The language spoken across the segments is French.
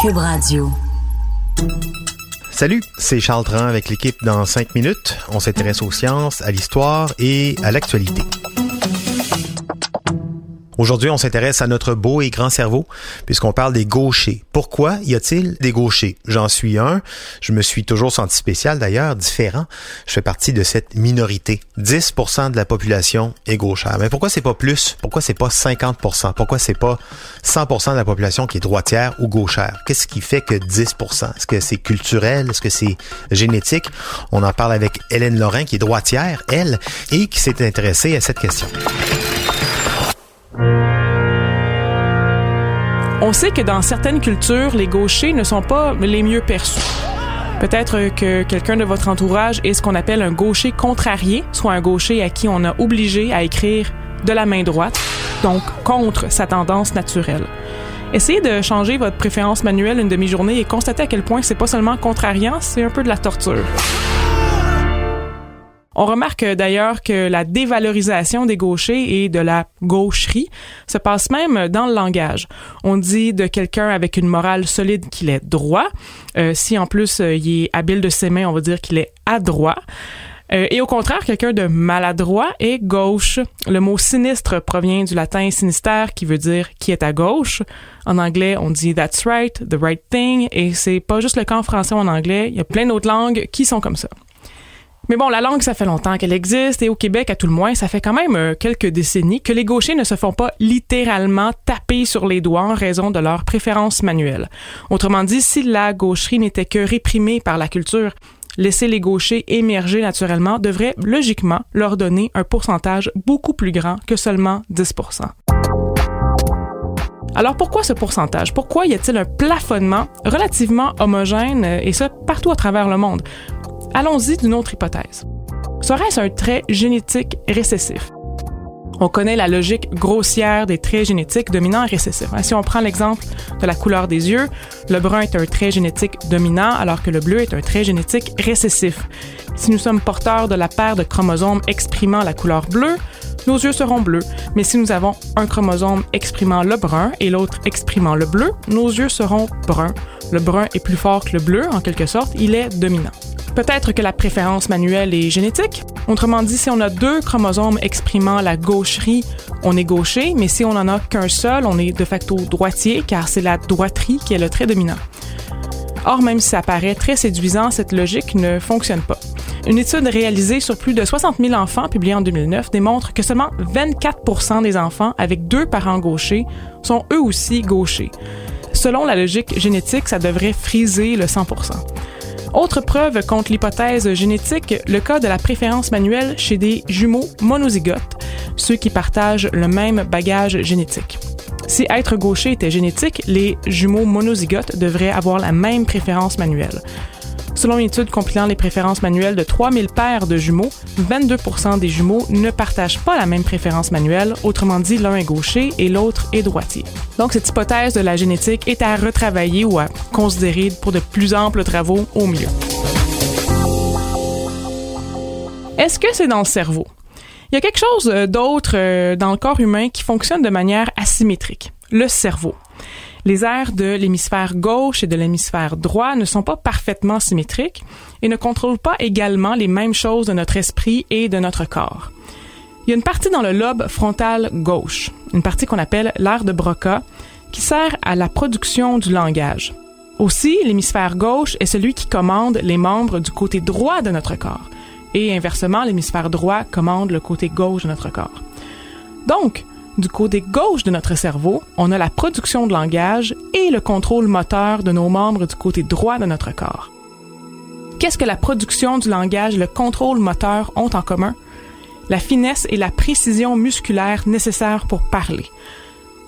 Cube Radio. Salut, c'est Charles Trant avec l'équipe Dans 5 minutes. On s'intéresse aux sciences, à l'histoire et à l'actualité. Aujourd'hui, on s'intéresse à notre beau et grand cerveau, puisqu'on parle des gauchers. Pourquoi y a-t-il des gauchers? J'en suis un. Je me suis toujours senti spécial, d'ailleurs, différent. Je fais partie de cette minorité. 10% de la population est gauchère. Mais pourquoi c'est pas plus? Pourquoi c'est pas 50%? Pourquoi c'est pas 100% de la population qui est droitière ou gauchère? Qu'est-ce qui fait que 10%? Est-ce que c'est culturel? Est-ce que c'est génétique? On en parle avec Hélène Lorrain, qui est droitière, elle, et qui s'est intéressée à cette question. On sait que dans certaines cultures, les gauchers ne sont pas les mieux perçus. Peut-être que quelqu'un de votre entourage est ce qu'on appelle un gaucher contrarié, soit un gaucher à qui on a obligé à écrire de la main droite, donc contre sa tendance naturelle. Essayez de changer votre préférence manuelle une demi-journée et constatez à quel point c'est pas seulement contrariant, c'est un peu de la torture. On remarque d'ailleurs que la dévalorisation des gauchers et de la gaucherie se passe même dans le langage. On dit de quelqu'un avec une morale solide qu'il est droit. Si en plus il est habile de ses mains, on va dire qu'il est adroit. Et au contraire, quelqu'un de maladroit est gauche. Le mot sinistre provient du latin sinister qui veut dire qui est à gauche. En anglais, on dit that's right, the right thing. Et c'est pas juste le cas en français ou en anglais. Il y a plein d'autres langues qui sont comme ça. Mais bon, la langue, ça fait longtemps qu'elle existe et au Québec, à tout le moins, ça fait quand même quelques décennies que les gauchers ne se font pas littéralement taper sur les doigts en raison de leurs préférences manuelles. Autrement dit, si la gaucherie n'était que réprimée par la culture, laisser les gauchers émerger naturellement devrait logiquement leur donner un pourcentage beaucoup plus grand que seulement 10%. Alors pourquoi ce pourcentage? Pourquoi y a-t-il un plafonnement relativement homogène et ça partout à travers le monde? Allons-y d'une autre hypothèse. Serait-ce un trait génétique récessif? On connaît la logique grossière des traits génétiques dominants et récessifs. Si on prend l'exemple de la couleur des yeux, le brun est un trait génétique dominant alors que le bleu est un trait génétique récessif. Si nous sommes porteurs de la paire de chromosomes exprimant la couleur bleue, nos yeux seront bleus. Mais si nous avons un chromosome exprimant le brun et l'autre exprimant le bleu, nos yeux seront bruns. Le brun est plus fort que le bleu, en quelque sorte, il est dominant. Peut-être que la préférence manuelle est génétique. Autrement dit, si on a deux chromosomes exprimant la gaucherie, on est gaucher, mais si on n'en a qu'un seul, on est de facto droitier, car c'est la droiterie qui est le trait dominant. Or, même si ça paraît très séduisant, cette logique ne fonctionne pas. Une étude réalisée sur plus de 60 000 enfants, publiée en 2009, démontre que seulement 24% des enfants avec deux parents gauchers sont eux aussi gauchers. Selon la logique génétique, ça devrait friser le 100%. Autre preuve contre l'hypothèse génétique, le cas de la préférence manuelle chez des jumeaux monozygotes, ceux qui partagent le même bagage génétique. Si être gaucher était génétique, les jumeaux monozygotes devraient avoir la même préférence manuelle. Selon une étude compilant les préférences manuelles de 3000 paires de jumeaux, 22% des jumeaux ne partagent pas la même préférence manuelle, autrement dit l'un est gaucher et l'autre est droitier. Donc cette hypothèse de la génétique est à retravailler ou à considérer pour de plus amples travaux au mieux. Est-ce que c'est dans le cerveau? Il y a quelque chose d'autre dans le corps humain qui fonctionne de manière asymétrique, le cerveau. Les aires de l'hémisphère gauche et de l'hémisphère droit ne sont pas parfaitement symétriques et ne contrôlent pas également les mêmes choses de notre esprit et de notre corps. Il y a une partie dans le lobe frontal gauche, une partie qu'on appelle l'aire de Broca, qui sert à la production du langage. Aussi, l'hémisphère gauche est celui qui commande les membres du côté droit de notre corps et inversement, l'hémisphère droit commande le côté gauche de notre corps. Donc, du côté gauche de notre cerveau, on a la production de langage et le contrôle moteur de nos membres du côté droit de notre corps. Qu'est-ce que la production du langage et le contrôle moteur ont en commun? La finesse et la précision musculaire nécessaires pour parler.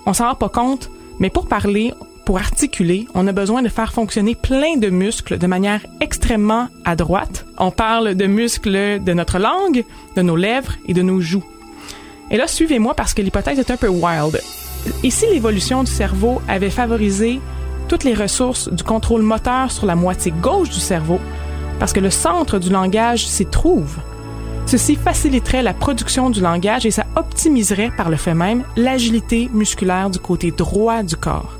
On s'en rend pas compte, Mais pour parler, pour articuler, on a besoin de faire fonctionner plein de muscles de manière extrêmement adroite. On parle de muscles de notre langue, de nos lèvres et de nos joues. Et là, suivez-moi parce que l'hypothèse est un peu wild. Et si l'évolution du cerveau avait favorisé toutes les ressources du contrôle moteur sur la moitié gauche du cerveau, parce que le centre du langage s'y trouve, ceci faciliterait la production du langage et ça optimiserait par le fait même l'agilité musculaire du côté droit du corps.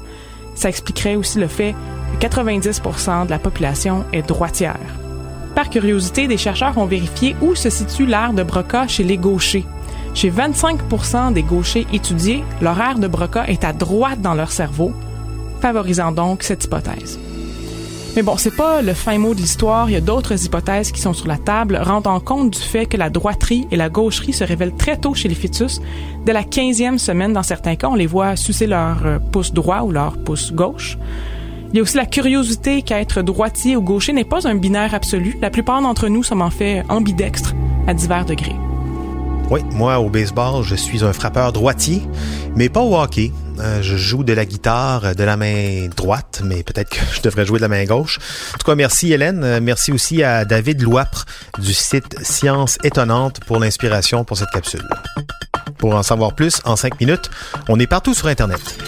Ça expliquerait aussi le fait que 90% de la population est droitière. Par curiosité, des chercheurs ont vérifié où se situe l'aire de Broca chez les gauchers. Chez 25% des gauchers étudiés, leur aire de Broca est à droite dans leur cerveau, favorisant donc cette hypothèse. Mais bon, c'est pas le fin mot de l'histoire, il y a d'autres hypothèses qui sont sur la table, rendant compte du fait que la droiterie et la gaucherie se révèlent très tôt chez les fœtus. Dès la 15e semaine, dans certains cas, on les voit sucer leur pouce droit ou leur pouce gauche. Il y a aussi la curiosité qu'être droitier ou gaucher n'est pas un binaire absolu. La plupart d'entre nous sommes en fait ambidextres à divers degrés. Oui, moi, au baseball, je suis un frappeur droitier, mais pas au hockey. Je joue de la guitare de la main droite, mais peut-être que je devrais jouer de la main gauche. En tout cas, merci Hélène. Merci aussi à David Louapre du site Science Étonnante pour l'inspiration pour cette capsule. Pour en savoir plus, en 5 minutes, on est partout sur Internet.